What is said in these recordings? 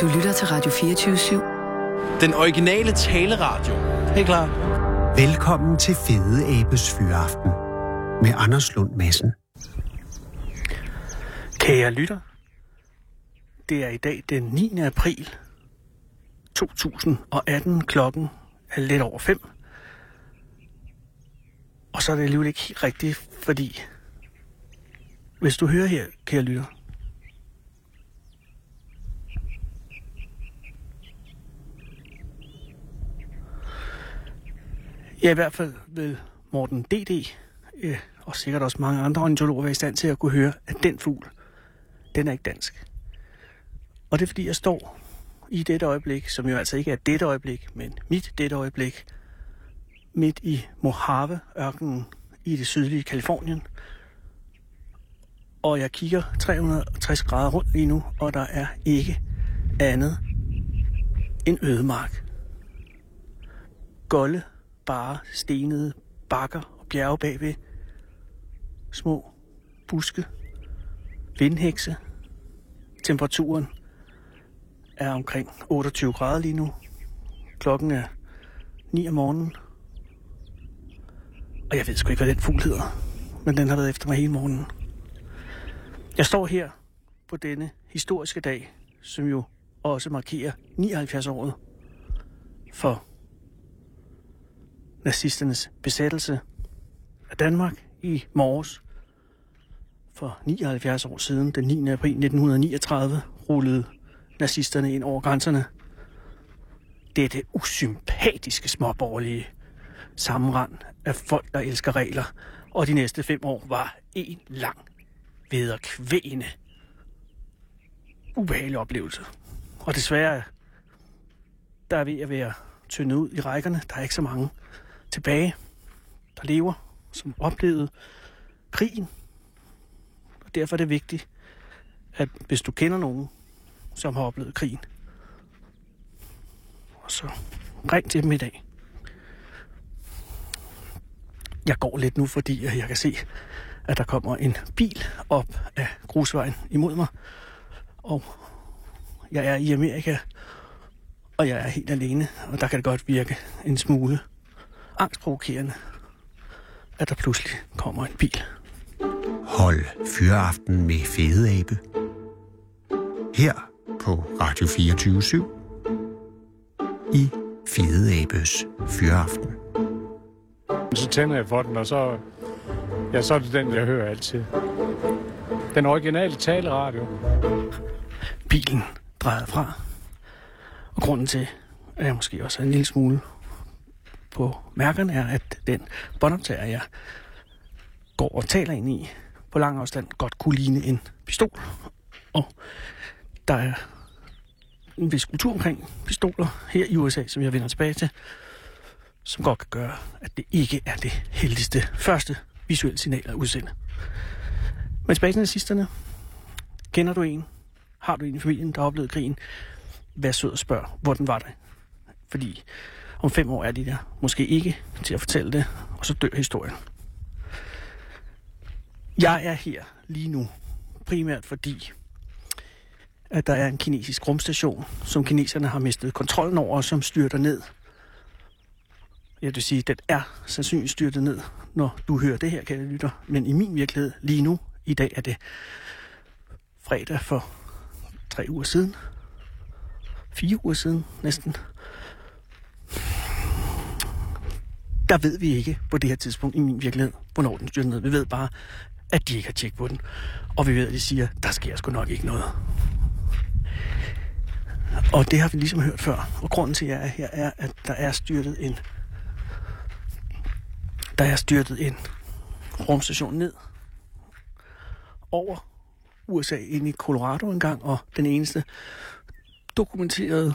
Du lytter til Radio 24/7. Den originale taleradio. Helt klar. Velkommen til Fede Æbes Fyraften med Anders Lund Madsen. Kære lytter, det er i dag den 9. april 2018. Klokken er lidt over 5. Og så er det alligevel ikke helt rigtigt, fordi hvis du hører her, kære lytter, ja, i hvert fald vil Morten D.D. Og sikkert også mange andre ornitologer være i stand til at kunne høre, at den fugl, den er ikke dansk. Og det er fordi, jeg står i dette øjeblik, som jo altså ikke er dette øjeblik, men mit dette øjeblik, midt i Mojave-ørkenen i det sydlige Californien. Og jeg kigger 360 grader rundt lige nu, og der er ikke andet end ødemark. Golde, bare stenede bakker og bjerge bagved. Små buske, vindhekse. Temperaturen er omkring 28 grader lige nu. Klokken er 9 om morgenen. Og jeg ved sgu ikke, hvad den fugl hedder, men den har været efter mig hele morgenen. Jeg står her på denne historiske dag, som jo også markerer 79-året for nazisternes besættelse af Danmark i morges. For 79 år siden, den 9. april 1939, rullede nazisterne ind over grænserne. Det er det usympatiske småborgerlige sammenrend af folk, der elsker regler, og de næste 5 år var en lang, vederkvægende, ubehagelig oplevelse. Og desværre, der er ved at være tyndet ud i rækkerne. Der er ikke så mange tilbage, der lever, som oplevede krigen. Og derfor er det vigtigt, at hvis du kender nogen, som har oplevet krigen, og så ring til dem i dag. Jeg går lidt nu, fordi jeg kan se, at der kommer en bil op af grusvejen imod mig. Og jeg er i Amerika, og jeg er helt alene. Og der kan det godt virke en smule angstprovokerende, at der pludselig kommer en bil. Hold Fyraften med Fede Æbe her på Radio 24/7 i Fede Æbes Fyraften. Så tænder jeg for den, og så er det den, jeg hører altid. Den originale taleradio. Bilen drejede fra. Og grunden til, at jeg måske også er en lille smule på mærkerne, er, at den båndoptager, jeg går og taler ind i, på lang afstand godt kunne ligne en pistol. Og der er en vis kultur omkring pistoler her i USA, som jeg vender tilbage til, som godt kan gøre, at det ikke er det heldigste første visuelle signal at udsende. Men tilbage til nazisterne. Kender du en? Har du en i familien, der har oplevet krigen? Vær sød og spørg, hvordan var det? Fordi om 5 år er de der måske ikke til at fortælle det, og så dør historien. Jeg er her lige nu, primært fordi, at der er en kinesisk rumstation, som kineserne har mistet kontrollen over, og som styrter ned. Jeg vil sige, at den er sandsynligt styrtet ned, når du hører det her, kære lytter. Men i min virkelighed lige nu, i dag er det fredag for 3 uger siden. 4 uger siden næsten. Der ved vi ikke på det her tidspunkt i min virkelighed, hvornår den styrter ned. Vi ved bare, at de ikke har tjekket på den. Og vi ved, at de siger, at der sker sgu nok ikke noget. Og det har vi ligesom hørt før. Og grunden til, at jeg er her, er, at der er styrtet en rumstation ned over USA ind i Colorado engang, og den eneste dokumenterede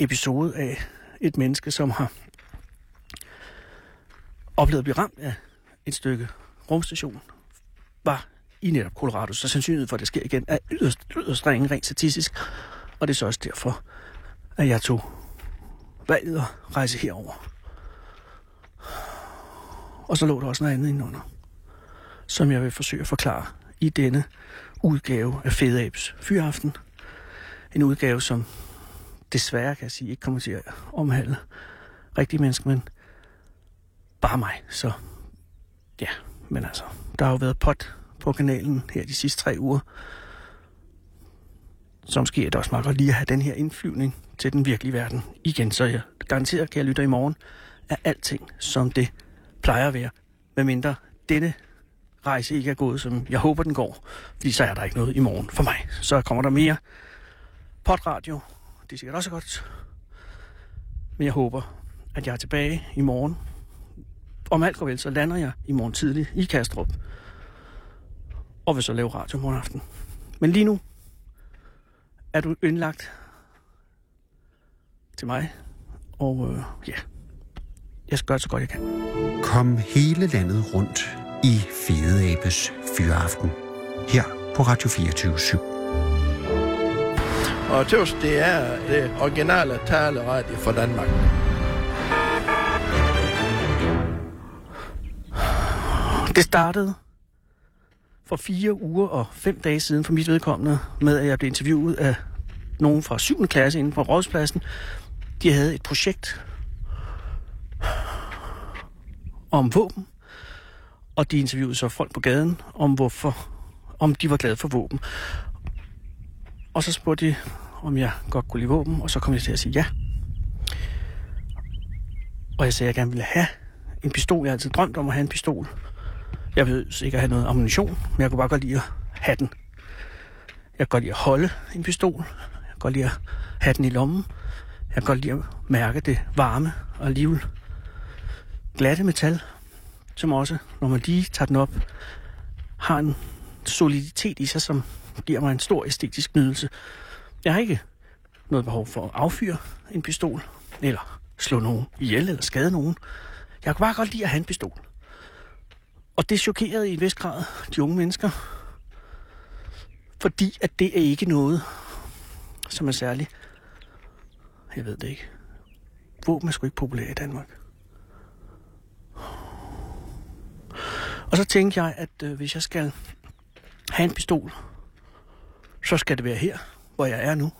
episode af et menneske, som har oplevet at blive ramt af et stykke rumstation, var i netop Colorado. Så sandsynligheden for, at det sker igen, er yderst ringe, rent statistisk. Og det er så også derfor, at jeg tog valget at rejse herover. Og så lå der også noget andet indenunder, som jeg vil forsøge at forklare i denne udgave af Fede Æbes Fyraften. en udgave, som desværre, kan jeg sige, ikke kommer til at omhandle rigtige mennesker, men bare mig. Så ja, men altså, der har jo været pot på kanalen her de sidste 3 uger. Så måske er det også meget godt lige at have den her indflyvning til den virkelige verden igen. Så jeg garanterer, kan jeg lytte i morgen, at alting, som det plejer at være, medmindre denne rejse ikke er gået, som jeg håber, den går. Fordi så er der ikke noget i morgen for mig. Så kommer der mere podradio. Det er sikkert også godt. Men jeg håber, at jeg er tilbage i morgen. Om alt går vel, så lander jeg i morgen tidlig i Kastrup. Og vil så lave radio morgen aften. Men lige nu er du indlagt til mig. Og ja, jeg skal gøre det så godt, jeg kan. Kom hele landet rundt i Fede Æbes Fyraften. Her på Radio 24/7. Og tøvs, det er det originale taleradio for Danmark. Det startede for 4 uger og 5 dage siden for mit vedkommende, med at jeg blev interviewet af nogen fra 7. klasse inde på Rådspladsen. De havde et projekt om våben, og de interviewede så folk på gaden om hvorfor, om de var glade for våben. Og så spurgte de, om jeg godt kunne lide våben, og så kom jeg til at sige ja. Og jeg sagde, at jeg gerne ville have en pistol. Jeg har altid drømt om at have en pistol. Jeg ved ikke at have noget ammunition, men jeg kunne bare godt lide at have den. Jeg kan godt lide at holde en pistol. Jeg kan godt lide at have den i lommen. Jeg kan godt lide at mærke det varme og alligevel glatte metal, som også, når man lige tager den op, har en soliditet i sig, som giver mig en stor æstetisk nydelse. Jeg har ikke noget behov for at affyre en pistol, eller slå nogen ihjel, eller skade nogen. Jeg kunne bare godt lide at have en pistol. Og det chokerede i en vis grad de unge mennesker, fordi at det er ikke noget, som er særligt. Jeg ved det ikke. Våben er sgu ikke populære i Danmark. Og så tænkte jeg, at hvis jeg skal have en pistol, så skal det være her, hvor jeg er nu.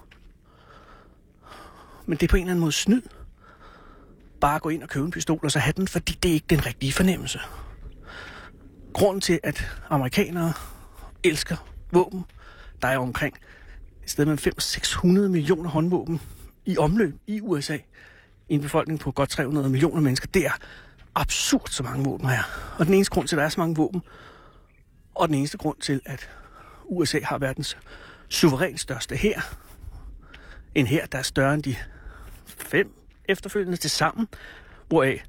Men det er på en eller anden måde snyd. Bare gå ind og købe en pistol, og så have den, fordi det er ikke den rigtige fornemmelse. Grunden til, at amerikanere elsker våben, der er omkring et sted mellem 500-600 millioner håndvåben i omløb i USA, i en befolkning på godt 300 millioner mennesker, det er absurd, så mange våben her. Og den eneste grund til, at der er så mange våben, og den eneste grund til, at USA har verdens suverænt største hær. En hær, der er større end de 5 efterfølgende til sammen, hvoraf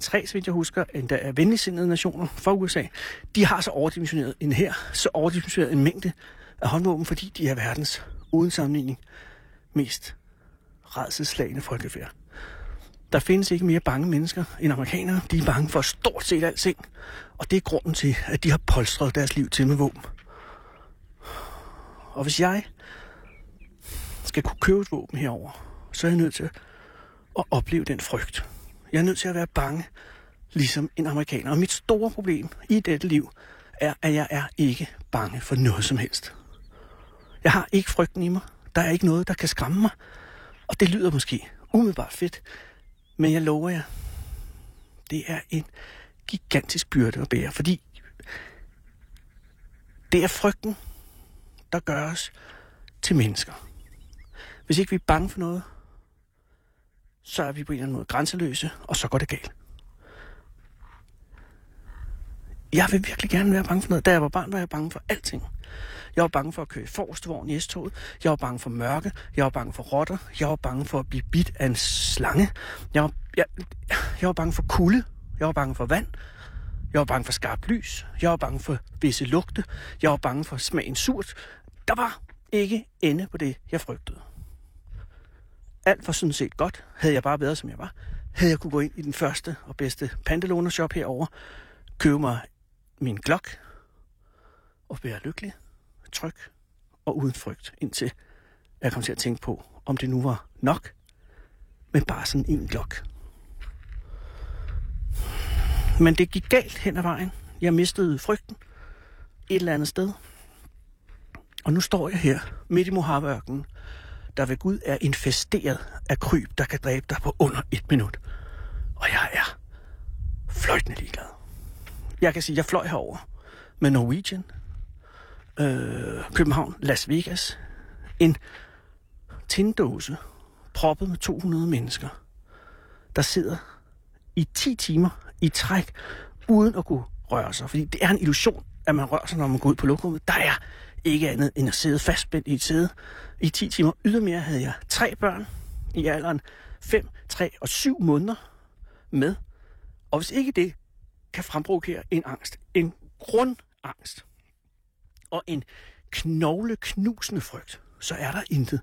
3, så vidt jeg husker, endda er venligsindede nationer fra USA. De har så overdimensioneret en hær, så overdimensioneret en mængde af håndvåben, fordi de er verdens uden sammenligning mest rædselsslagne folkefærd. Der findes ikke mere bange mennesker end amerikanere. De er bange for stort set alting, og det er grunden til, at de har polstret deres liv til med våben. Og hvis jeg skal kunne købe et våben herover, så er jeg nødt til at opleve den frygt. Jeg er nødt til at være bange, ligesom en amerikaner. Og mit store problem i dette liv er, at jeg er ikke bange for noget som helst. Jeg har ikke frygten i mig. Der er ikke noget, der kan skræmme mig. Og det lyder måske umiddelbart fedt, men jeg lover jer, det er en gigantisk byrde at bære, fordi det er frygten, der gør os til mennesker. Hvis ikke vi er bange for noget, så er vi på en eller anden måde grænseløse, og så går det galt. Jeg vil virkelig gerne være bange for noget. Da jeg var barn, var jeg bange for alting. Jeg var bange for at køre i forrestevogn i S-toget. Jeg var bange for mørke. Jeg var bange for rotter. Jeg var bange for at blive bidt af en slange. Jeg var bange for kulde. Jeg var bange for vand. Jeg var bange for skarpt lys. Jeg var bange for visse lugte. Jeg var bange for smagen surt. Der var ikke ende på det, jeg frygtede. Alt var sådan set godt. Havde jeg bare været, som jeg var, havde jeg kunne gå ind i den første og bedste pantelånershop herover, købe mig min Glock og være lykkelig, tryg og uden frygt, indtil jeg kom til at tænke på, om det nu var nok med bare sådan en Glock. Men det gik galt hen ad vejen. Jeg mistede frygten et eller andet sted. Og nu står jeg her midt i Mojave-ørkenen der ved Gud er infesteret af kryb, der kan dræbe dig på under 1 minut. Og jeg er fløjtende ligeglad. Jeg kan sige, at jeg fløj herover med Norwegian, København, Las Vegas, en tindåse proppet med 200 mennesker, der sidder i 10 timer i træk, uden at kunne røre sig. Fordi det er en illusion, at man rører sig, når man går ud på lokummet. Der er ikke andet end at sidde fastspændt i et sæde i 10 timer. Ydermere havde jeg 3 børn i alderen 5, 3 og 7 måneder med. Og hvis ikke det kan fremprovokere en angst, en grundangst og en knogleknusende frygt, så er der intet,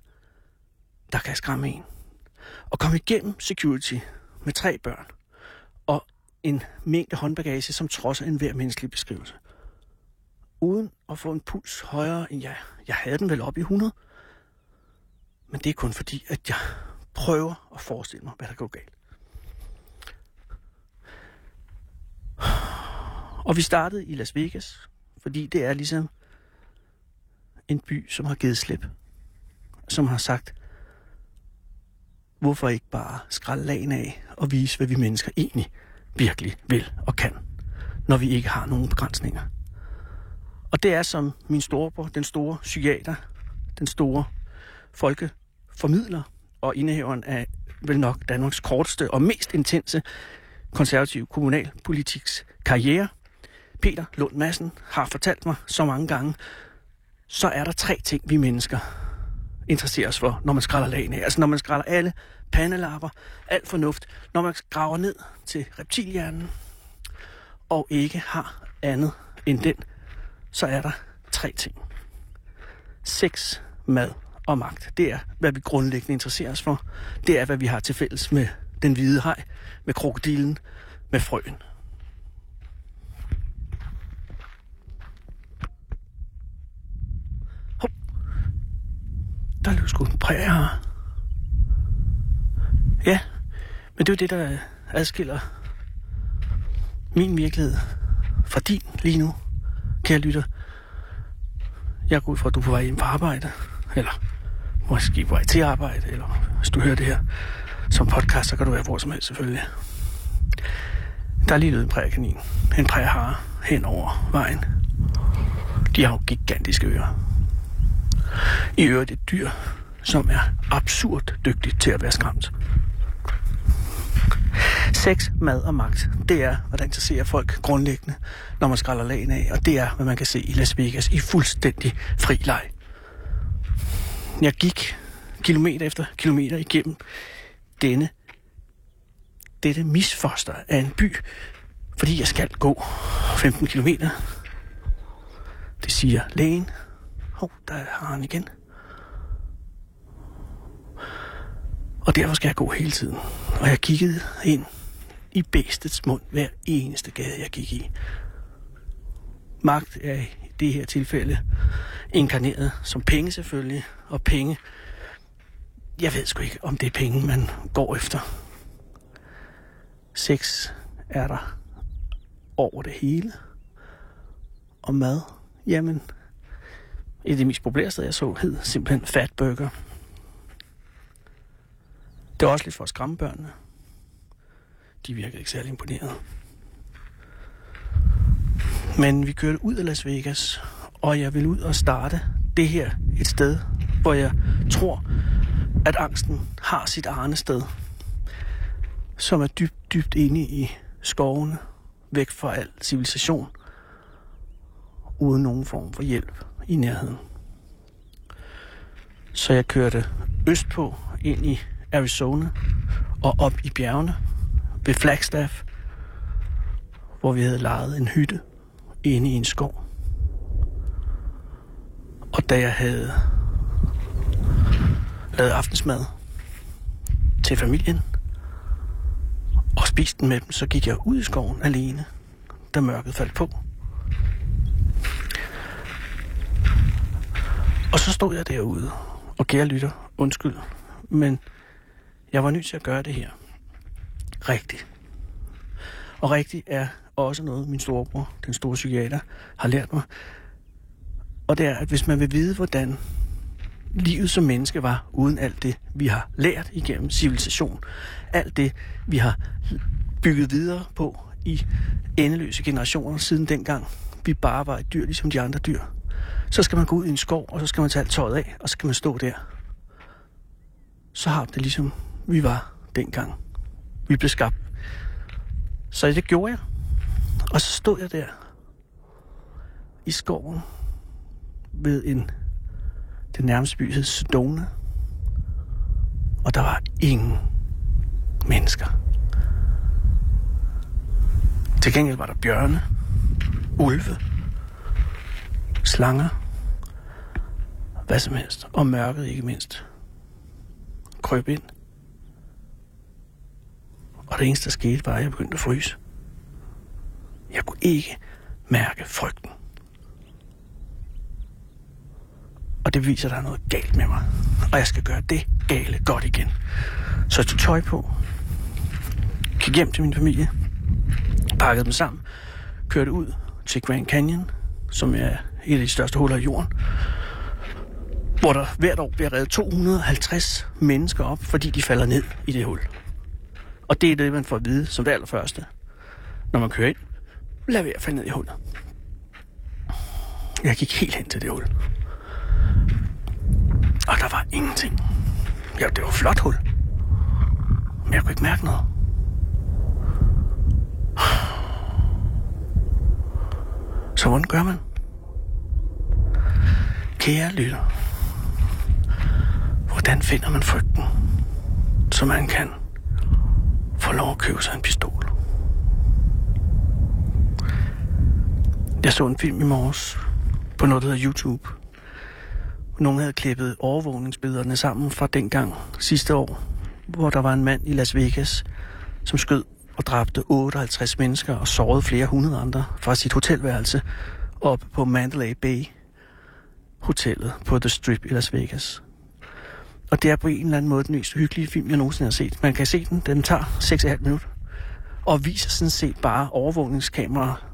der kan skræmme en. Og komme igennem security med 3 børn og en mængde håndbagage, som trodser enhver menneskelig beskrivelse, uden at få en puls højere end jeg. Jeg havde den vel op i 100, men det er kun fordi, at jeg prøver at forestille mig, hvad der går galt. Og vi startede i Las Vegas, fordi det er ligesom en by, som har givet slip, som har sagt, hvorfor ikke bare skrælle lagen af og vise, hvad vi mennesker egentlig virkelig vil og kan, når vi ikke har nogen begrænsninger. Og det er som min storebror, den store psykiater, den store folkeformidler og indehaveren af vel nok Danmarks korteste og mest intense konservativ kommunalpolitiks karriere, Peter Lund Madsen, har fortalt mig så mange gange, så er der 3 ting, vi mennesker interesserer os for, når man skræller lagene af. Altså når man skræller alle pandelapper, alt fornuft, når man graver ned til reptilhjernen og ikke har andet end den, så er der 3 ting. Sex, mad og magt. Det er, hvad vi grundlæggende interesserer os for. Det er, hvad vi har til fælles med den hvide haj, med krokodilen, med frøen. Hop. Der er sgu en præg her. Ja, men det er jo det, der adskiller min virkelighed fra din lige nu. Kære lytter, jeg går ud fra, at du er på vej hjem fra arbejde, eller måske på vej til arbejde, eller hvis du hører det her som podcast, så kan du være hvor som helst selvfølgelig. Der er lige en prægekanin, en prægehare hen over vejen. De har jo gigantiske ører. I øvrigt et dyr, som er absurd dygtigt til at være skræmt. Sex, mad og magt, det er, hvad der interesserer folk grundlæggende, når man skræller lagen af, og det er, hvad man kan se i Las Vegas i fuldstændig fri leg. Jeg gik kilometer efter kilometer igennem dette misfoster af en by, fordi jeg skal gå 15 kilometer. Det siger lægen. Hov, der har han igen. Og derfor skal jeg gå hele tiden. Og jeg kiggede ind i bæstets mund hver eneste gade, jeg gik i. Magt er i det her tilfælde inkarneret som penge selvfølgelig. Og penge, jeg ved sgu ikke, om det er penge, man går efter. Sex er der over det hele. Og mad, jamen, et af de mest populære steder, jeg så, hed simpelthen fatburger. Det var også lidt for at skræmme børnene. De virkede ikke særlig imponeret. Men vi kørte ud af Las Vegas, og jeg ville ud og starte det her et sted, hvor jeg tror, at angsten har sit arnested, som er dybt, dybt inde i skovene, væk fra al civilisation, uden nogen form for hjælp i nærheden. Så jeg kørte østpå ind i Arizona og op i bjergene ved Flagstaff, hvor vi havde lejet en hytte inde i en skov. Og da jeg havde lavet aftensmad til familien og spist den med dem, så gik jeg ud i skoven alene, da mørket faldt på. Og så stod jeg derude, og kære lytter, undskyld, men jeg var nødt til at gøre det her rigtigt. Og rigtigt er også noget, min storebror, den store psykiater, har lært mig. Og det er, at hvis man vil vide, hvordan livet som menneske var uden alt det, vi har lært igennem civilisation. Alt det, vi har bygget videre på i endeløse generationer siden dengang, vi bare var et dyr ligesom de andre dyr. Så skal man gå ud i en skov, og så skal man tage alt tøjet af, og så skal man stå der. Så har det ligesom vi var dengang. Vi blev skabt. Så det gjorde jeg. Og så stod jeg der i skoven ved den nærmeste by hed Sedona. Og der var ingen mennesker. Til gengæld var der bjørne, ulve, slanger, hvad som helst. Og mørket ikke mindst. Krøb ind. Og det eneste, der skete, var, at jeg begyndte at fryse. Jeg kunne ikke mærke frygten. Og det viser, at der er noget galt med mig. Og jeg skal gøre det gale godt igen. Så jeg tog tøj på. Gik hjem til min familie. Pakkede dem sammen. Kørte ud til Grand Canyon, som er et af de største huller i jorden. Hvor der hvert år bliver reddet 250 mennesker op, fordi de falder ned i det hul. Og det er det, man får at vide som det allerførste, når man kører ind. Lad være at falde ned i hullet. Jeg gik helt hen til det hul. Og der var ingenting. Ja, det var et flot hul. Men jeg kunne ikke mærke noget. Så hvordan gør man? Kære lytter. Hvordan finder man frygten, så man kan få lov at købe sig en pistol? Jeg så en film i morges på noget, der hedder YouTube. Nogen havde klippet overvågningsbillederne sammen fra dengang sidste år, hvor der var en mand i Las Vegas, som skød og dræbte 58 mennesker og sårede flere hundrede andre fra sit hotelværelse oppe på Mandalay Bay, hotellet på The Strip i Las Vegas. Og det er på en eller anden måde den mest hyggelige film, jeg nogensinde har set. Man kan se den. Den tager 6,5 minutter. Og viser sådan set bare overvågningskameraer,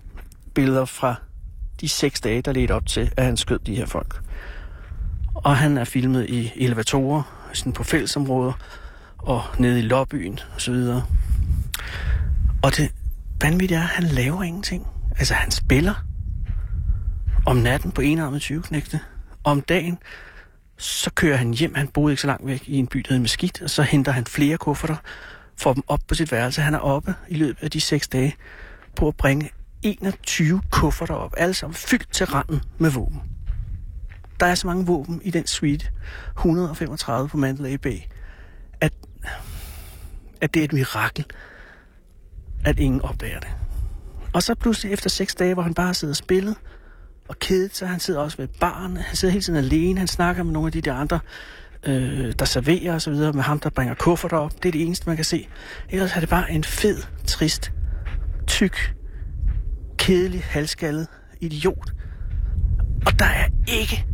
billeder fra de 6 dage, der ledte op til, at han skød de her folk. Og han er filmet i elevatorer, sådan på fællesområder, og nede i lobbyen osv. Og det vanvittige er, at han laver ingenting. Altså, han spiller om natten på enarmet 20-knægte. Om dagen så kører han hjem, han boede ikke så langt væk i en by, der hed Mesquite, og så henter han flere kufferter, får dem op på sit værelse. Han er oppe i løbet af de 6 dage på at bringe 21 kufferter op, alle sammen fyldt til randen med våben. Der er så mange våben i den suite, 135 på Mandalay Bay, at det er et mirakel, at ingen opdager det. Og så pludselig efter 6 dage, hvor han bare sidder og spillet, og kedet sig. Han sidder også ved baren. Han sidder hele tiden alene. Han snakker med nogle af de der andre, der serverer og så videre, med ham, der bringer kufferter op. Det er det eneste, man kan se. Ellers er det bare en fed, trist, tyk, kedelig, halskaldet idiot. Og der er ikke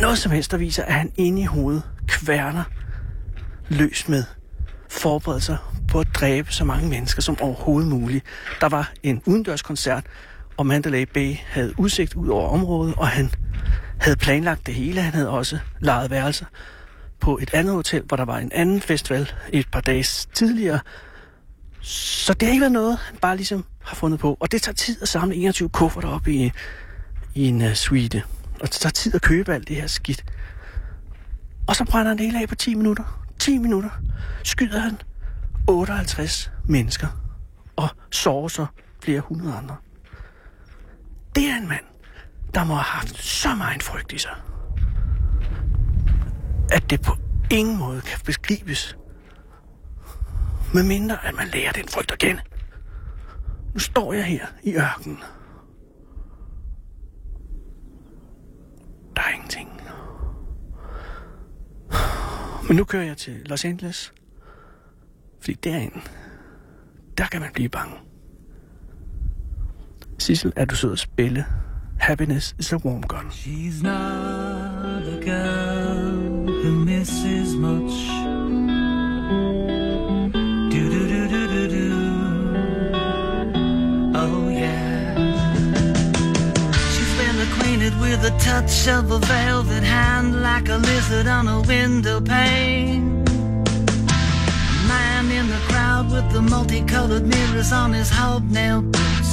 noget som helst, der viser, at han inde i hovedet kværner løs med forberedelser på at dræbe så mange mennesker som overhovedet muligt. Der var en udendørskoncert, og Mandalay Bay havde udsigt ud over området, og han havde planlagt det hele. Han havde også lejet værelser på et andet hotel, hvor der var en anden festival et par dage tidligere. Så det har ikke været noget, han bare ligesom har fundet på. Og det tager tid at samle 21 kufferter op i en suite. Og det tager tid at købe alt det her skidt. Og så brænder han det hele af på 10 minutter. 10 minutter skyder han 58 mennesker og sårer så flere hundrede andre. Det er en mand, der må have haft så meget frygt i sig, at det på ingen måde kan beskribes, medmindre at man lærer den frygt at kende. Nu står jeg her i ørkenen. Der er ingenting. Men nu kører jeg til Los Angeles, fordi derinde, der kan man blive bange. Sissel, er du sød at spille Happiness is a warm gun. She's not a girl who misses much. Do do do do do do. Oh yeah. She's been acquainted with the touch of a velvet hand. like a lizard on a window pane. A man in the crowd with the multicolored mirrors on his hobnail boots,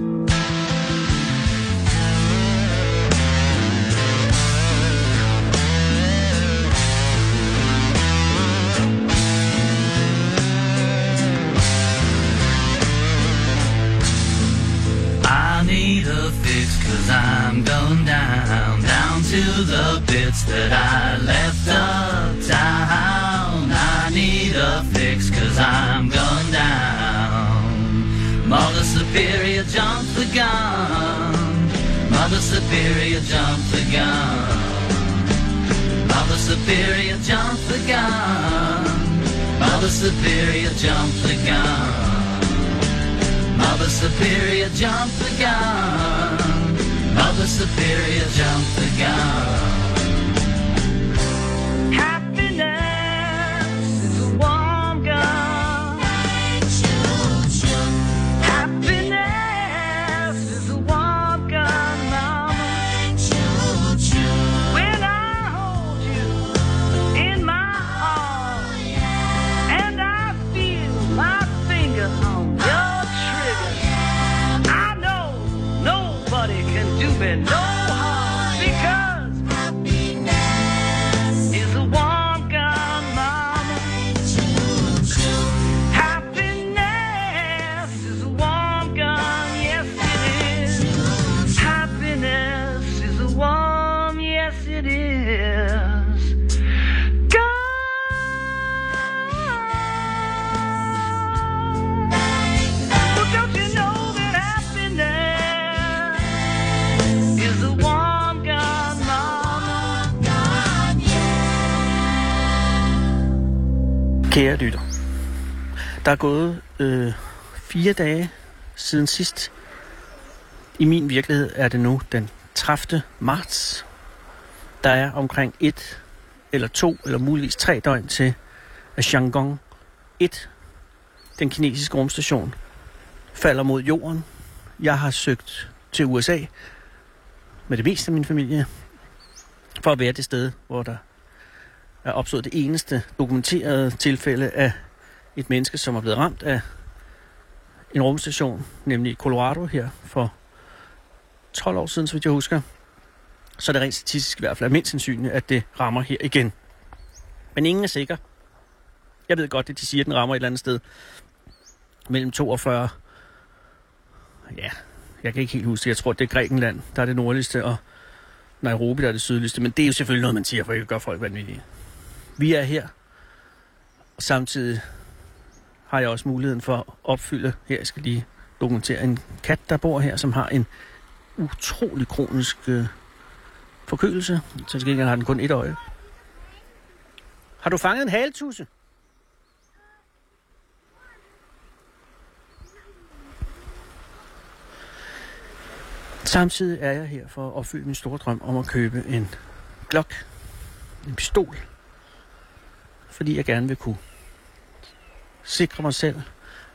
I'm going down, down to the bits that I left uptown. I need a fix, cause I'm going down. Mother Superior jumped the gun. Mother Superior jumped the gun. Mother Superior jumped the gun. Mother Superior jumped the gun. Mother Superior jumped the gun. Mother Superior jumped the gun. Happiness is a warm gun. Happiness is a warm gun, Mama. When I hold you in my arms and I feel my finger on your trigger, I know nobody can do me no harm, because happiness is a warm gun, Mama. Happiness is a warm gun, yes it is. Happiness is a warm, yes it is. Gun. Well, don't you know that happiness is a warm gun, Mama. Kære lytter, der er gået 4 dage siden sidst. I min virkelighed er det nu den 30. marts. Der er omkring 1 eller 2 eller muligvis 3 døgn til, at Tiangong 1, den kinesiske rumstation, falder mod jorden. Jeg har søgt til USA med det meste af min familie, for at være det sted, hvor der er opstået det eneste dokumenterede tilfælde af et menneske, som er blevet ramt af en rumstation, nemlig i Colorado her for 12 år siden, så vidt jeg husker. Så er det rent statistisk i hvert fald mindst sandsynligt, at det rammer her igen. Men ingen er sikker. Jeg ved godt, at de siger, at den rammer et eller andet sted mellem 42... Ja, jeg kan ikke helt huske det. Jeg tror, det er Grækenland, der er det nordligste, og Nairobi, der er det sydligste. Men det er jo selvfølgelig noget, man siger, for ikke at gøre folk vanvittige. Vi er her, og samtidig har jeg også muligheden for at opfylde. Her jeg skal lige dokumentere en kat, der bor her, som har en utrolig kronisk forkølelse. Så til gengæld har den kun et øje. Har du fanget en haletusse? Samtidig er jeg her for at opfylde min store drøm om at købe en Glock, en pistol, fordi jeg gerne vil kunne sikre mig selv.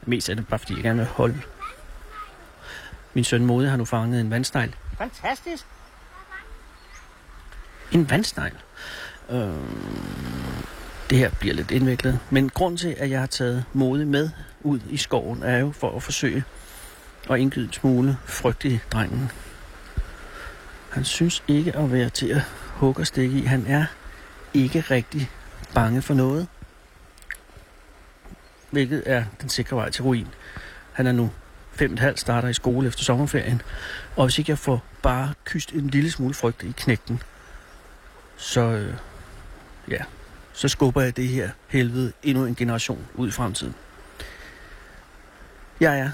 Mest er det bare, fordi jeg gerne vil holde. Min søn Mode har nu fanget en vandsnegl. Fantastisk! En vandsnegl. Det her bliver lidt indviklet, men grunden til, at jeg har taget Mode med ud i skoven, er jo for at forsøge og indgivet en smule frygt i drengen. Han synes ikke at være til at hugge og stikke i. Han er ikke rigtig bange for noget, hvilket er den sikre vej til ruin. Han er nu 5,5, starter i skole efter sommerferien, og hvis ikke jeg får bare kyst en lille smule frygt i knægten, så skubber jeg det her helvede endnu en generation ud i fremtiden. Jeg er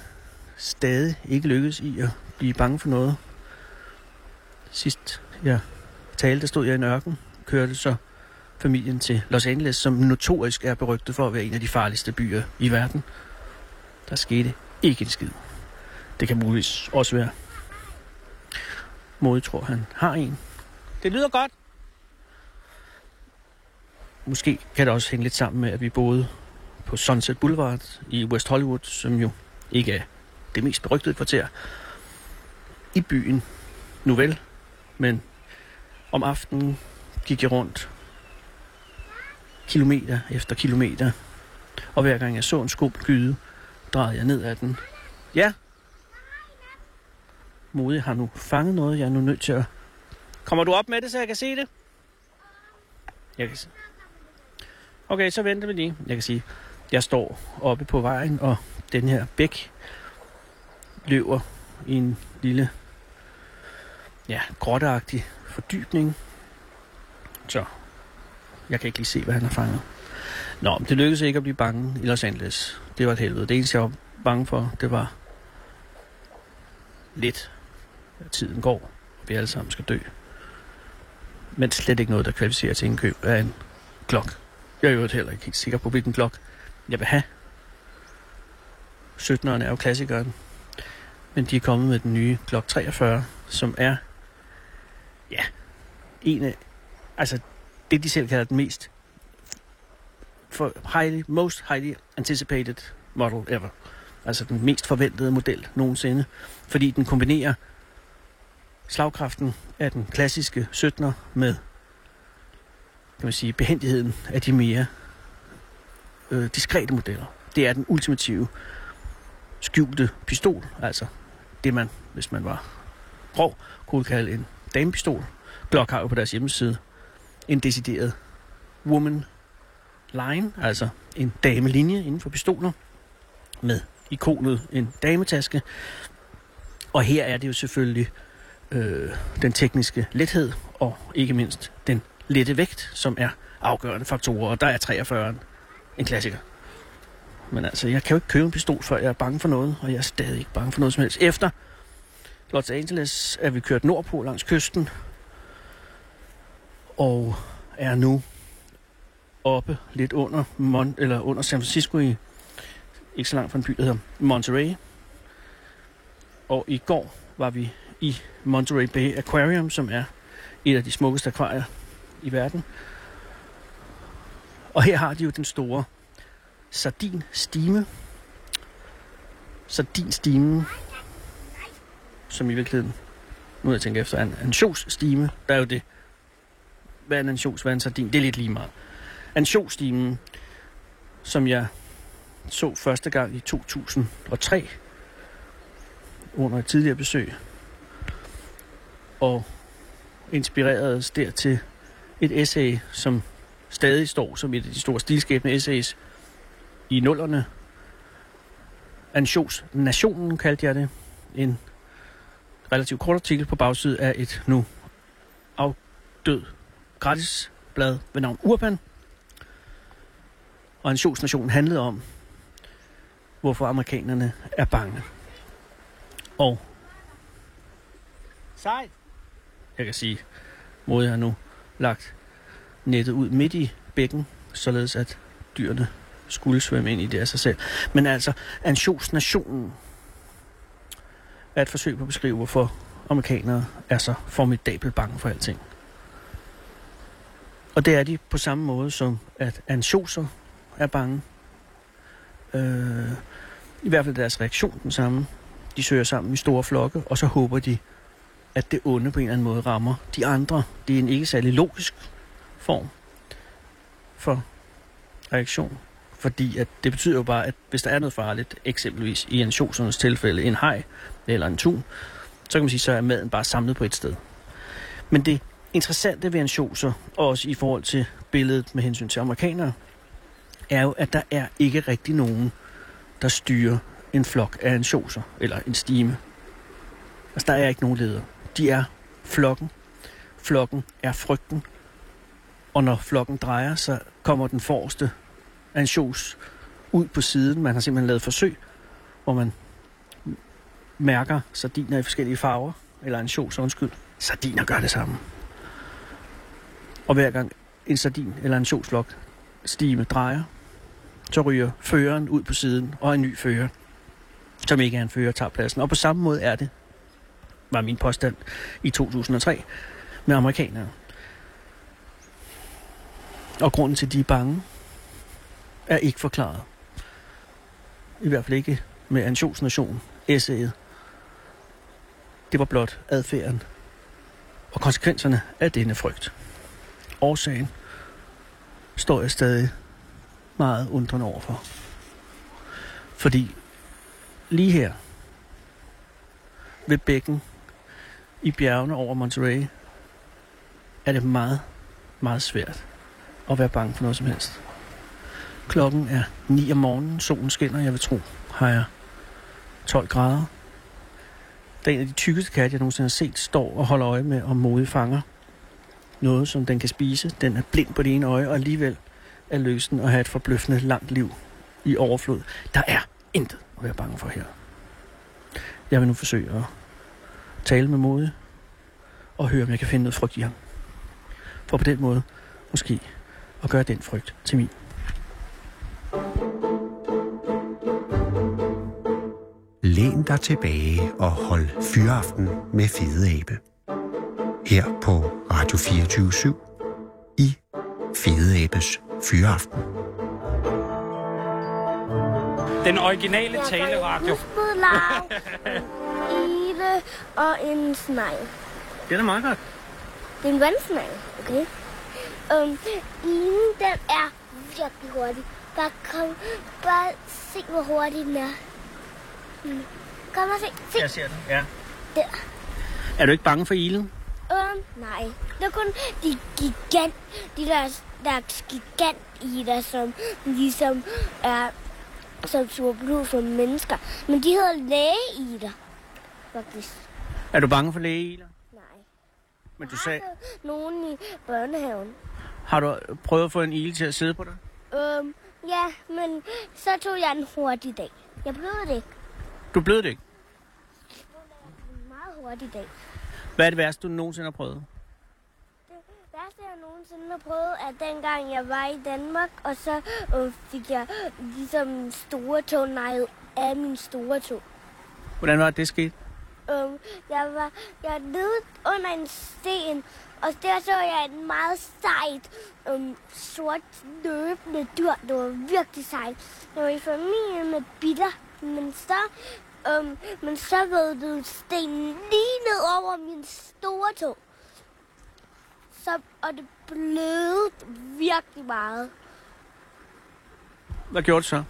stadig ikke lykkedes i at blive bange for noget. Sidst jeg talte, stod jeg i en ørken, kørte så familien til Los Angeles, som notorisk er berygtet for at være en af de farligste byer i verden. Der skete ikke en skid. Det kan muligvis også være. Mode tror, han har en. Det lyder godt. Måske kan det også hænge lidt sammen med, at vi boede på Sunset Boulevard i West Hollywood, som jo ikke er det mest berygtede kvarter i byen. Nu vel, men om aftenen gik jeg rundt kilometer efter kilometer, og hver gang jeg så en skobelgyde, drejede jeg ned ad den. Ja, modig har nu fanget noget, jeg er nu nødt til at... Kommer du op med det, så jeg kan se det? Jeg kan se. Okay, så venter vi lige. Jeg kan sige, jeg står oppe på vejen, og den her bæk løber i en lille, ja, grotteagtig fordybning. Så jeg kan ikke lige se, hvad han har fanget. Nå, men det lykkedes ikke at blive bange i Los Angeles. Det var et helvede. Det eneste, jeg var bange for, det var lidt. Tiden går, og vi alle sammen skal dø. Men slet ikke noget, der kvalificerer til indkøb af en Glock. Jeg er jo heller ikke helt sikker på, hvilken Glock jeg vil have. 17'eren er jo klassikeren. Men de er kommet med den nye Glock 43, som er, ja, en af, altså det de selv kalder den mest, most highly anticipated model ever. Altså den mest forventede model nogensinde. Fordi den kombinerer slagkraften af den klassiske 17'er med, kan man sige, behændigheden af de mere diskrete modeller. Det er den ultimative skjulte pistol, altså det man, hvis man var grov, kunne kalde en damepistol. Glock har jo på deres hjemmeside en decideret woman line, altså en damelinje inden for pistoler, med ikonet en dametaske. Og her er det jo selvfølgelig den tekniske lethed, og ikke mindst den lette vægt, som er afgørende faktorer, og der er 43'eren en klassiker. Men altså, jeg kan jo ikke købe en pistol, før jeg er bange for noget, og jeg er stadig ikke bange for noget som helst. Efter Los Angeles er vi kørt nordpå langs kysten, og er nu oppe lidt under, under San Francisco, i, ikke så langt fra en by, der hedder Monterey. Og i går var vi i Monterey Bay Aquarium, som er et af de smukkeste akvarier i verden. Og her har de jo den store sardinstime. Sardinstimen, som i virkeligheden, nu har jeg tænkt efter, en ansjosstime. Der er jo det. Hvad er en ansjos, hvad er en sardin? Det er lidt lige meget. Ansjosstimen, som jeg så første gang i 2003 under et tidligere besøg, og inspireredes dertil et essay, som stadig står som et af de store stilskæbne essays i nullerne. Ansjos Nationen kaldte jeg det. En relativt kort artikel på bagsiden af et nu afdød gratis blad ved navn Urban. Og Ansjos Nationen handlede om, hvorfor amerikanerne er bange. Og sejt! Jeg kan sige, måde jeg har nu lagt nettet ud midt i bækken, således at dyrene skulle svømme ind i det af sig selv. Men altså, Ansjos Nationen er et forsøg på at beskrive, hvorfor amerikanere er så formidabelt bange for alting. Og det er de på samme måde som, at ansjoser er bange. I hvert fald deres reaktion den samme. De søger sammen i store flokke, og så håber de, at det onde på en eller anden måde rammer de andre. Det er en ikke særlig logisk form for reaktion. Fordi at det betyder jo bare, at hvis der er noget farligt, eksempelvis i ansjosernes tilfælde en haj eller en tun, så kan man sige, så er maden bare samlet på et sted. Men det interessante ved ansjoser, og også i forhold til billedet med hensyn til amerikanere, er jo, at der er ikke rigtig nogen, der styrer en flok af ansjoser eller en stime. Altså, der er ikke nogen leder. De er flokken. Flokken er frygten. Og når flokken drejer, så kommer den forreste ansjos ud på siden. Man har simpelthen lavet forsøg, hvor man mærker sardiner i forskellige farver. Eller ansjoser, undskyld. Sardiner gør det samme. Og hver gang en sardin eller ansjosflok stime drejer, så ryger føreren ud på siden, og en ny fører, som ikke er en fører, tager pladsen. Og på samme måde er det, var min påstand i 2003, med amerikanere. Og grunden til, at de er bange, er ikke forklaret. I hvert fald ikke med ansjosnation, essayet. Det var blot adfærden og konsekvenserne af denne frygt. Årsagen står jeg stadig meget undrende overfor. Fordi lige her ved bækken i bjergene over Monterey er det meget, meget svært at være bange for noget som helst. Klokken er 9 om morgenen, solen skinner, jeg vil tro, har jeg 12 grader. Der er en af de tykkeste katte, jeg nogensinde har set, står og holder øje med, om modige fanger noget, som den kan spise. Den er blind på det ene øje, og alligevel er lykken at have et forbløffende langt liv i overflod. Der er intet at være bange for her. Jeg vil nu forsøge at tale med modige og høre, om jeg kan finde noget frygt i ham. For på den måde måske at gøre den frygt til min. Læn dig tilbage og hold fyraften med Fede Æbe. Her på Radio 24/7 i Fede Æbes Fyraften. Den originale taleradio. Ile og en snegl. Det er meget godt. Det er en vandsnegl, okay? Ilen, den er virkelig hurtig. Bare se, hvor hurtig den er. Kom og se. Jeg ser den, ja. Der. Er du ikke bange for ilen? Nej. Det er kun de der gigantiler, som ligesom er som superblue som mennesker. Men de hedder lægeiler, faktisk. Er du bange for lægeiler? Nej. Men du sagde... nogen i børnehaven. Har du prøvet at få en ile til at sidde på dig? Ja, men så tog jeg en hurtig dag. Jeg blødte det ikke. Du blødte det ikke? Jeg blødte en meget hurtig dag. Hvad er det værste, du nogensinde har prøvet? Det værste, jeg nogensinde har prøvet, er dengang jeg var i Danmark, og så fik jeg ligesom store tog nejlet af min store tog. Hvordan var det sket? Jeg var nede under en sten, og der så jeg et meget sejt, sort løbende dyr. Det var virkelig sejt. Det var i familie med bitter, men så væltede stenen lige ned over min store tå. Og det blødte virkelig meget. Hvad gjorde det så?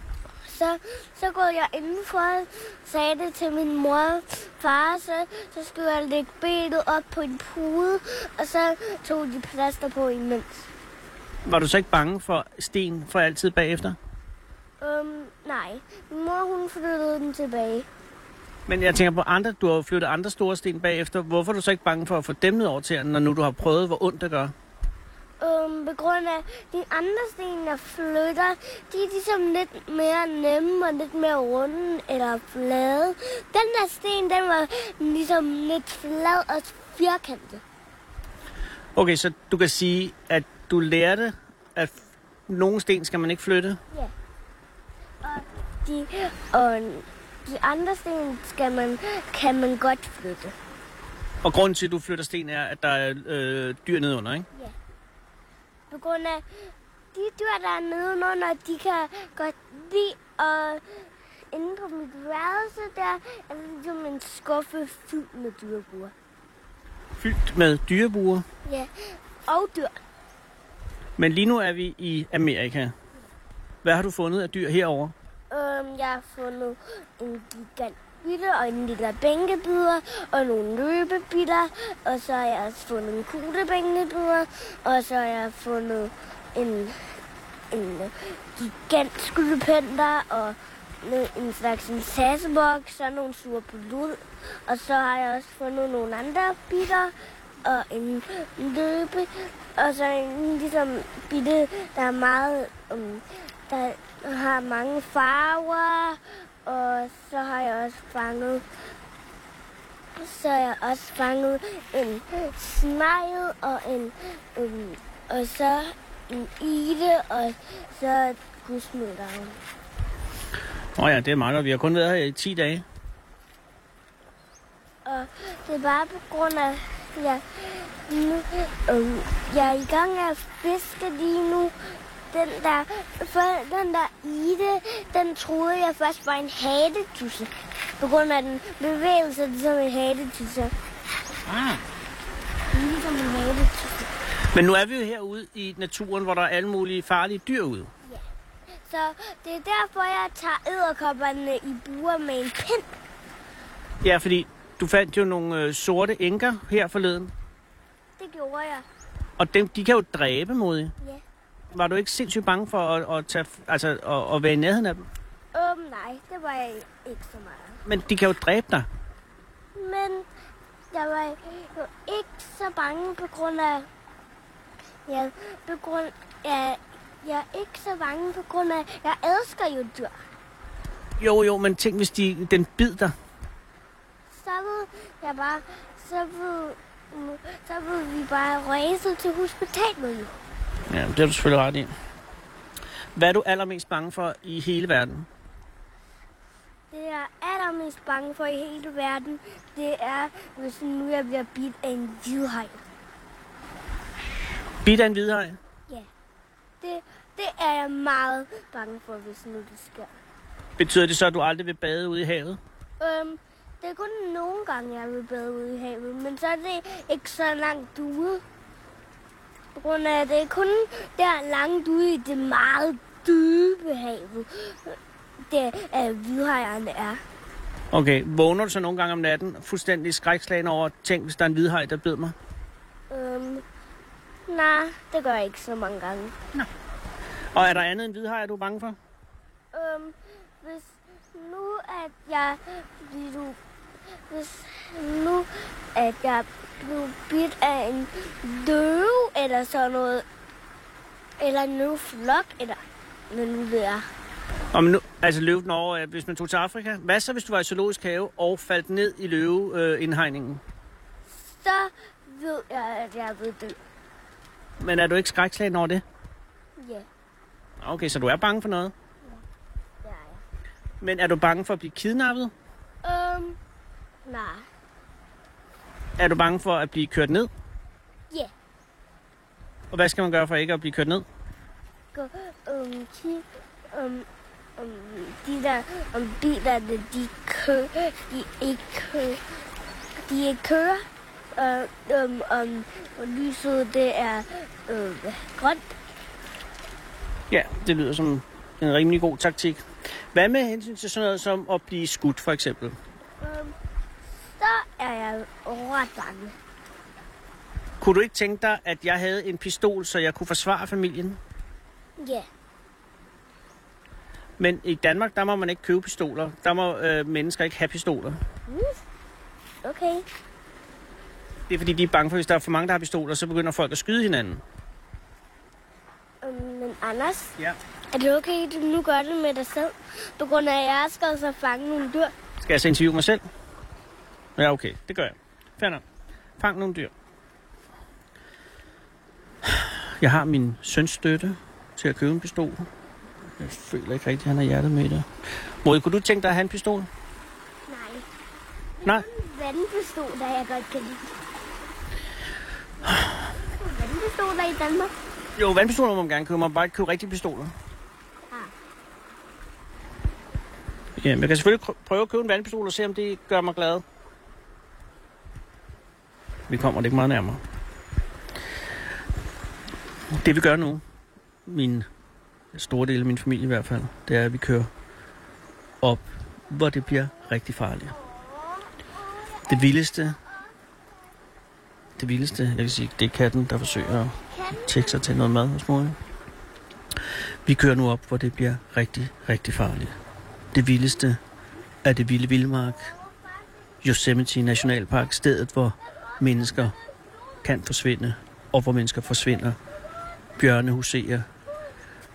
Så går jeg indenfor og sagde det til min mor og far, så skulle jeg lægge benet op på en pude, og så tog de plaster på imens. Var du så ikke bange for sten for altid bagefter? Nej. Min mor, hun flyttede den tilbage. Men jeg tænker på andre, du har flyttet andre store sten bagefter. Hvorfor er du så ikke bange for at få dem ned over tæerne, når nu du har prøvet, hvor ondt det gør? På grund af de andre sten, der flytter, de er ligesom lidt mere nemme og lidt mere runde eller flade. Den der sten, den var ligesom lidt flad og firkantet. Okay, så du kan sige, at du lærte, at nogle sten skal man ikke flytte? Ja. Og de andre sten kan man godt flytte. Og grunden til, at du flytter sten, er, at der er dyr nedenunder, ikke? Ja. På grund af de dyr, der er nedenunder, de kan godt lide at inde på mit værelse. Der er ligesom en skuffe fyldt med dyrebuer. Fyldt med dyrebuer? Ja, og dyr. Men lige nu er vi i Amerika. Hvad har du fundet af dyr herovre? Jeg har fundet en gigantbille og en lille bænkebider og nogle løbebiler. Og så har jeg fundet en kuglebænkebider. Og så har jeg fundet en gigant skylpenter og en slags en sassebok. Så nogle surpelud. Og så har jeg også fundet nogle andre biler og en løbe. Og så en ligesom bitte, der er meget... der har mange farver, og så har jeg også fanget, en snegl og og så en ile og så gudsmøderen. Åh ja, det er meget godt. Vi har kun været her i 10 dage. Og det er bare på grund af Ja. Nu, jeg er i gang med at fiske lige nu. Den der ide, den troede jeg først var en hagetusse. På grund af den bevægelse, det er som en hagetusse. Ah. Lige som en hagetusse. Men nu er vi jo herude i naturen, hvor der er alle mulige farlige dyr ude. Ja. Så det er derfor, jeg tager edderkopperne i buer med en pind. Ja, fordi du fandt jo nogle sorte enker her forleden. Det gjorde jeg. Og dem, de kan jo dræbe modigt. Ja. Var du ikke sindssygt bange for at være i nærheden af dem? Nej, det var jeg ikke så meget. Men de kan jo dræbe dig. Men jeg var jo ikke så bange på grund af, jeg elsker jo dyr. Jo, men tænk, hvis den bid dig. Så vil vi bare rejse til hospitalet jo. Ja, det er du selvfølgelig ret i. Hvad er du allermest bange for i hele verden? Det jeg er allermest bange for i hele verden, det er, hvis nu jeg bliver bidt af en hvidhaj. Bidt af en hvidhaj? Ja. Det er jeg meget bange for, hvis nu det sker. Betyder det så, at du aldrig vil bade ude i havet? Det er kun nogle gange, jeg vil bade ude i havet, men så er det ikke så langt ude. På grund af, det er kun der langt ude i det meget dybe hav, hvidhajerne er. Okay, vågner du så nogle gange om natten fuldstændig skrækslagen over, tænk, hvis der er en hvidhaj, der bed mig? Nej, det gør jeg ikke så mange gange. Nå. Og er der andet end hvidhajer, du er bange for? Hvis nu, at jeg blev bidt af en løve eller sådan noget, eller en løveflok, eller hvad nu det er. Om nu, altså løven over, hvis man tog til Afrika. Hvad så, hvis du var i zoologisk have og faldt ned i løveindhegningen? Så ved jeg, at jeg ved det. Men er du ikke skrækslagen over det? Ja. Okay, så du er bange for noget? Ja, jeg er. Men er du bange for at blive kidnappet? Nej. Er du bange for at blive kørt ned? Ja. Yeah. Og hvad skal man gøre for ikke at blive kørt ned? De bilerne, de ikke kører. Og lyset, det er grønt. Ja, det lyder som en rimelig god taktik. Hvad med hensyn til sådan noget som at blive skudt, for eksempel? Så er jeg ret bange. Kunne du ikke tænke dig, at jeg havde en pistol, så jeg kunne forsvare familien? Ja. Yeah. Men i Danmark, der må man ikke købe pistoler. Der må mennesker ikke have pistoler. Okay. Det er fordi, de er bange for, hvis der er for mange, der har pistoler, så begynder folk at skyde hinanden. Men Anders? Ja? Er det okay, at du nu gør det med dig selv? På grund af, at jeg skal så fange nogle dyr. Skal jeg så interviewe mig selv? Ja, okay. Det gør jeg. Fanden. Fang nogle dyr. Jeg har min søns støtte til at købe en pistol. Jeg føler ikke rigtigt, at han har hjertet med det. Mor, kunne du tænke dig at have en pistol? Nej. Det er en vandpistol, der jeg godt kan lide. Vandpistoler i Danmark? Jo, vandpistoler må man gerne købe. Man bare ikke købe rigtige pistoler. Ah. Ja, jeg kan selvfølgelig prøve at købe en vandpistol og se, om det gør mig glad. Vi kommer det ikke meget nærmere. Det vi gør nu, min store del af min familie i hvert fald, det er, at vi kører op, hvor det bliver rigtig farligt. Det vildeste, jeg vil sige, det er katten, der forsøger at tjekke sig til noget mad hos mor. Vi kører nu op, hvor det bliver rigtig, rigtig farligt. Det vildeste er det vilde vildmark, Yosemite Nationalpark, stedet, hvor mennesker kan forsvinde, og hvor mennesker forsvinder. Bjørne huserer,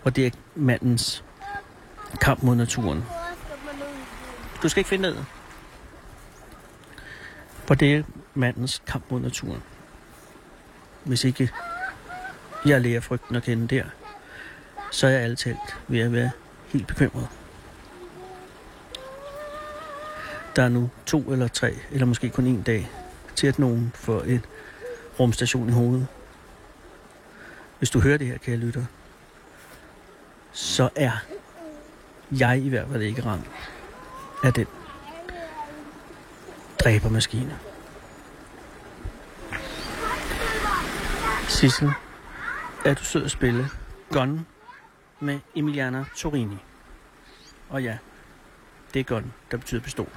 og det er mandens kamp mod naturen. Du skal ikke finde det. Og det er mandens kamp mod naturen. Hvis ikke jeg lærer frygten at kende der, så er jeg altalt ved at være helt bekymret. Der er nu 2 eller 3, eller måske kun 1 dag, til at nogen får et rumstation i hovedet. Hvis du hører det her, kære lytter, så er jeg i hvert fald ikke ramt af den dræbermaskine. Sissel, er du sød at spille Gun med Emiliana Torini? Og ja, det er Gun, der betyder pistol.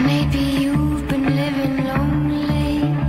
Maybe you've been living lonely.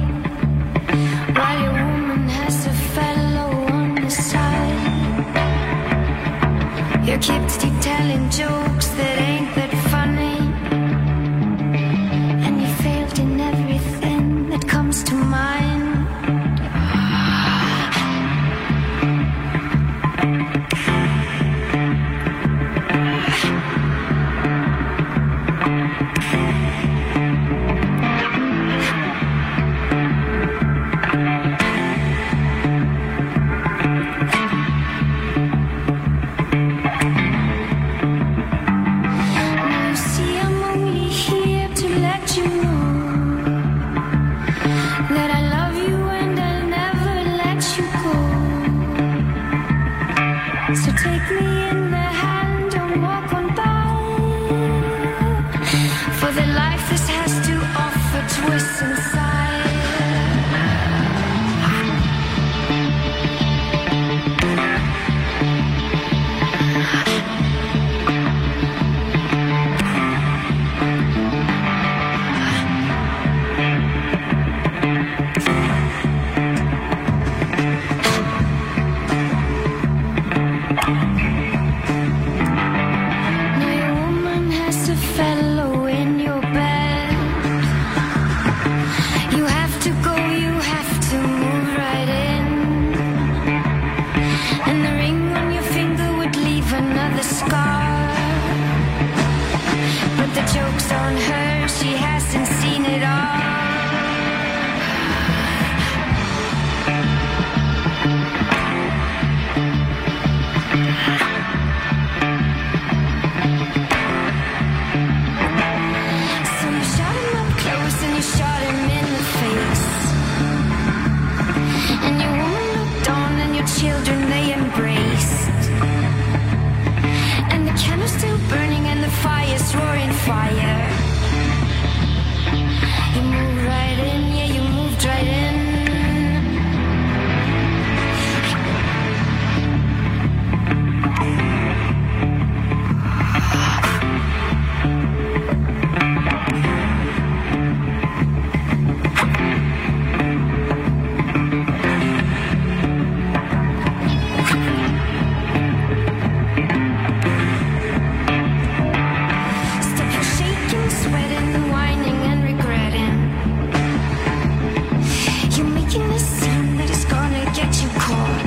You're making me sound that it's gonna get you caught.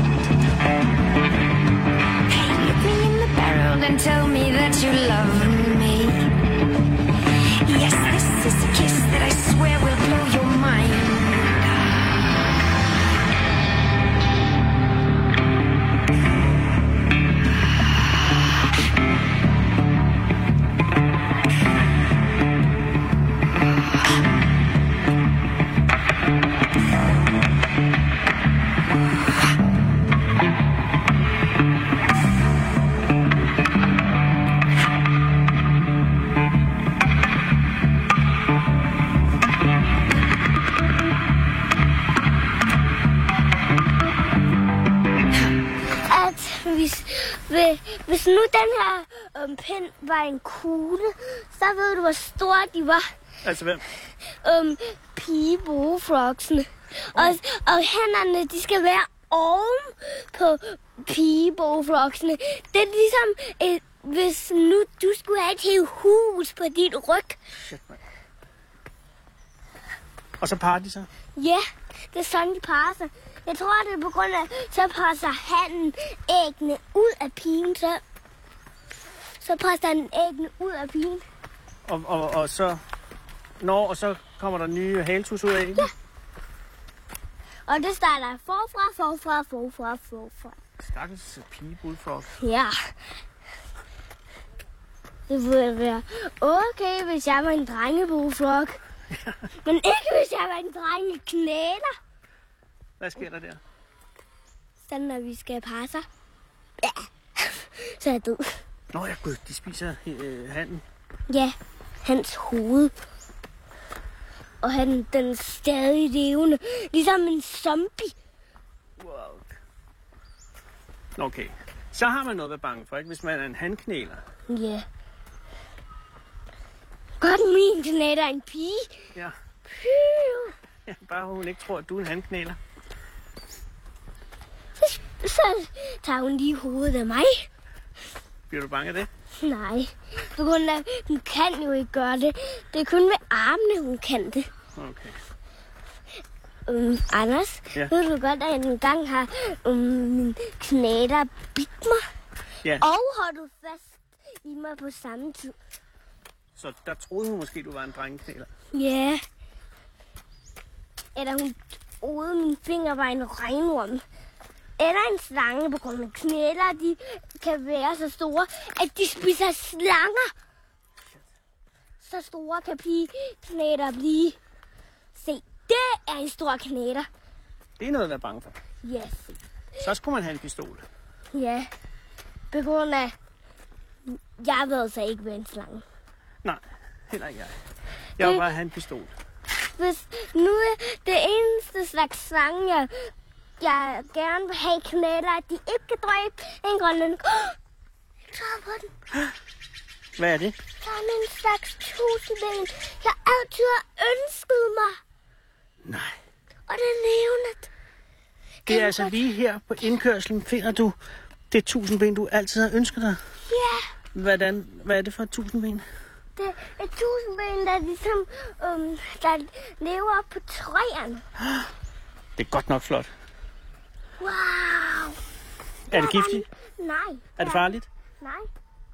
Hey, look me in the barrel and tell me that you love me. Yes, this is a kiss that I swear will blow your mind. Hvis nu den her pind var en kugle, så ved du, hvor store de var. Altså hvem? Pigebogefroksene. Og hænderne, de skal være oven på pigebogefroksene. Det er ligesom, hvis nu du skulle have et helt hus på dit ryg. Shit, man. Og så parer de sig? Ja, det er sådan, de parer sig. Jeg tror, det er på grund af, så passer hannen æggene ud af pigen, så passer den æggene ud af pigen. Og så når, og så kommer der nye haletus ud af æggene? Ja. Og det starter forfra. Stakkels pigebulfrog. Ja. Det ville være okay, hvis jeg var en drengebulfrog. Men ikke, hvis jeg var en drengeknæler. Hvad sker der der? Så når vi skal parre sig, ja, så er jeg død. Nå ja, gud, de spiser hannen. Ja, hans hoved. Og han, den er stadig levende, ligesom en zombie. Wow. Okay, så har man noget at være bange for, ikke? Hvis man er en hanknæler. Ja. Godt, min knæler er en pige. Ja. Ja, bare hun ikke tror, at du er en hanknæler. Så tager hun lige hovedet af mig. Bliver du bange af det? Nej. Hun kan jo ikke gøre det. Det er kun med armene, hun kan det. Okay. Anders, ja. Ved du godt, at jeg engang har min knæder bidt mig? Ja. Og holdt fast i mig på samme tid. Så der troede hun måske, du var en drengeknæler? Ja. Eller hun troede, min finger var en regnorm. Eller en slange, på grund af knæler, de kan være så store, at de spiser slanger. Så store kan knæler blive. Se, det er en stor knæler. Det er noget at være bange for. Ja. Yes. Så skulle man have en pistol. Ja, på grund af, jeg ved så ikke, hvad en slange. Nej, heller ikke jeg. Jeg vil bare have en pistol. Hvis nu det eneste slags slange, jeg gerne vil have knæler, at de ikke kan dræbe en grønlænder. Jeg klarer på den. Hvad er det? Der er en slags tuseben, jeg altid har ønsket mig. Nej. Og det er nævnet. Det er altså lige her på indkørslen, finder du det tuseben, du altid har ønsket dig? Ja. Hvad er det for et tuseben? Det er et tuseben, der ligesom der lever på træerne. Det er godt nok flot. Wow! Er det giftigt? Nej. Er det farligt? Nej.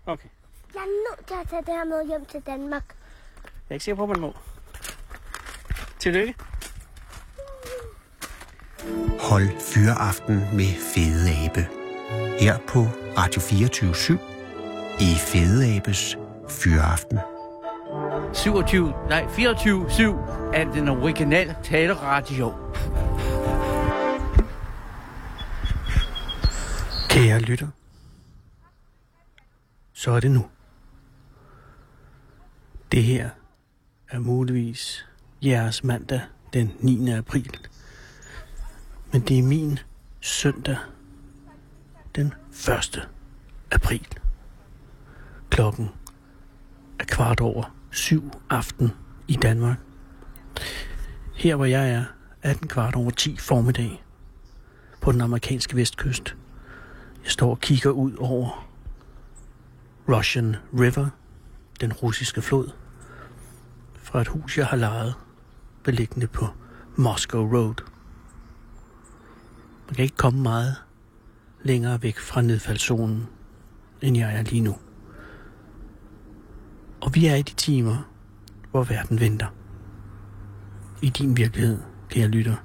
Okay. Jeg er nødt til at tage det her med hjem til Danmark. Jeg er ikke sikker på, man må. Tillykke. Hold fyreaften med Fede Æbe. Her på Radio 24/7 i Fede Æbes Fyraften. 24/7 er den originale taleradio. Kære lytter, så er det nu. Det her er muligvis jeres mandag den 9. april. Men det er min søndag den 1. april. Klokken er 7:15 aften i Danmark. Her hvor jeg er den 10:15 formiddag på den amerikanske vestkyst. Jeg står og kigger ud over Russian River, den russiske flod, fra et hus, jeg har lejet, beliggende på Moscow Road. Man kan ikke komme meget længere væk fra nedfaldszonen, end jeg er lige nu. Og vi er i de timer, hvor verden venter. I din virkelighed, kære lytter,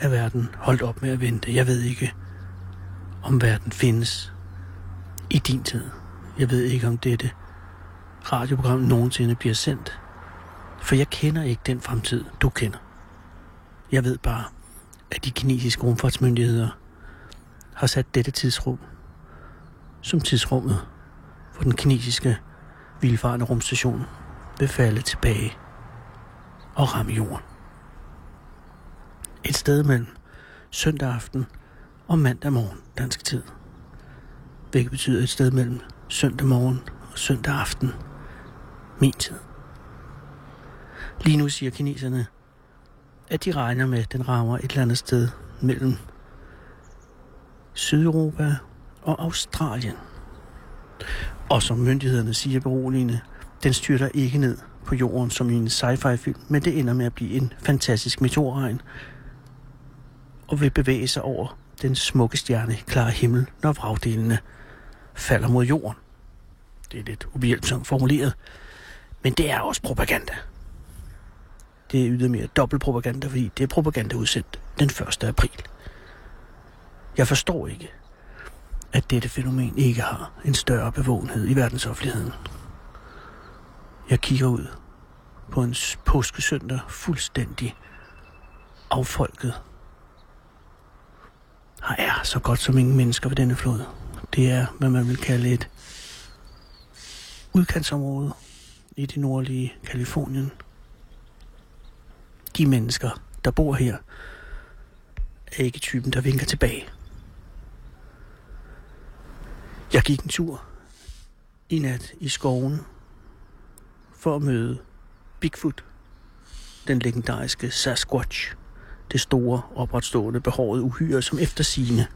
er verden holdt op med at vente. Jeg ved ikke, om verden findes i din tid. Jeg ved ikke, om dette radioprogram nogensinde bliver sendt. For jeg kender ikke den fremtid, du kender. Jeg ved bare, at de kinesiske rumfartsmyndigheder har sat dette tidsrum som tidsrummet, hvor den kinesiske vildfarende rumstation vil falde tilbage og ramme jorden. Et sted mellem søndag aften og mandag morgen dansk tid. Hvilket betyder et sted mellem søndag morgen og søndag aften min tid. Lige nu siger kineserne, at de regner med, at den rammer et eller andet sted mellem Sydeuropa og Australien. Og som myndighederne siger beroligende, den styrter ikke ned på jorden som i en sci-fi-film, men det ender med at blive en fantastisk meteorregn og vil bevæge sig over den smukke stjerne klare himmel, når vragdelene falder mod jorden. Det er lidt ubehjælpsomt formuleret, men det er også propaganda. Det er ydermere dobbeltpropaganda, fordi det er propaganda udsendt den 1. april. Jeg forstår ikke, at dette fænomen ikke har en større bevågenhed i verdensoffentligheden. Jeg kigger ud på en påskesøndag fuldstændig affolket. Der er så godt som ingen mennesker ved denne flod. Det er, hvad man vil kalde et udkantsområde i det nordlige Californien. De mennesker, der bor her, er ikke typen, der vinker tilbage. Jeg gik en tur i nat i skoven for at møde Bigfoot, den legendariske Sasquatch. Det store, opretstående, behårede uhyre, som eftersigende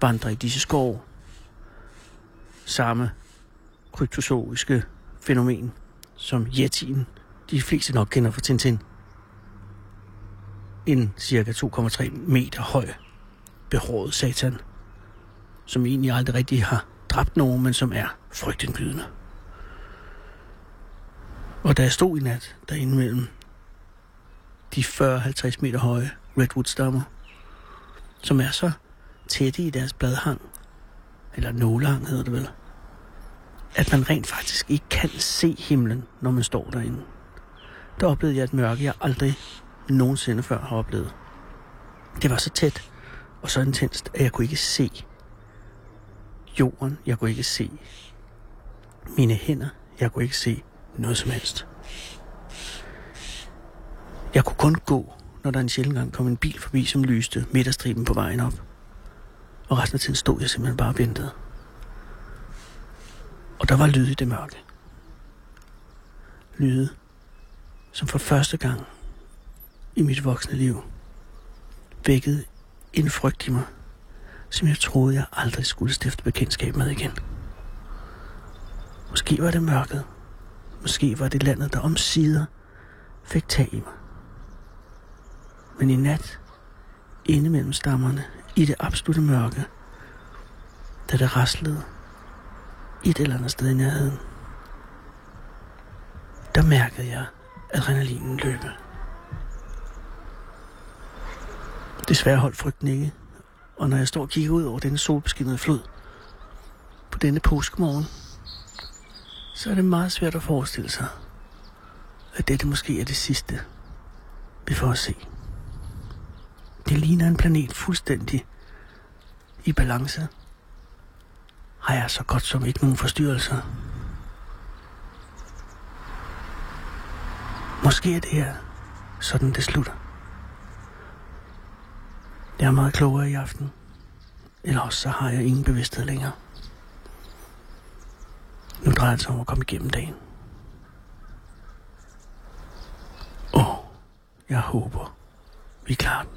vandrer i disse skove. Samme kryptozoiske fænomen som yetien, de fleste nok kender fra Tintin. En cirka 2,3 meter høj, behåret satan, som egentlig aldrig rigtig har dræbt nogen, men som er frygtindgydende. Og da jeg stod i nat derinde mellem de 40-50 meter høje redwoodstammer, som er så tætte i deres bladhang, eller nålehang hedder det vel, at man rent faktisk ikke kan se himlen, når man står derinde. Der oplevede jeg et mørke, jeg aldrig nogensinde før har oplevet. Det var så tæt og så intenst, at jeg kunne ikke se jorden, jeg kunne ikke se mine hænder, jeg kunne ikke se noget som helst. Jeg kunne kun gå, når der en sjældent gang kom en bil forbi, som lyste midterstriben på vejen op. Og resten af tiden stod jeg simpelthen bare og ventede. Og der var lyd i det mørke. Lyde, som for første gang i mit voksne liv vækkede en frygt i mig, som jeg troede, jeg aldrig skulle stifte bekendtskab med igen. Måske var det mørket. Måske var det landet, der omsider fik tag i mig. Men i nat, inde mellem stammerne, i det absolutte mørke, da det raslede et eller andet sted i nærheden, der mærkede jeg adrenalinen løbe. Desværre holdt frygten ikke, og når jeg står og kigger ud over denne solbeskinnede flod på denne påskemorgen, så er det meget svært at forestille sig, at dette måske er det sidste, vi får at se. Det ligner en planet fuldstændig i balance. Har jeg så godt som ikke nogen forstyrrelser. Måske er det her sådan, det slutter. Jeg er meget klogere i aften. Eller også så har jeg ingen bevidsthed længere. Nu drejer det sig om at komme igennem dagen. Og jeg håber, vi klarer den.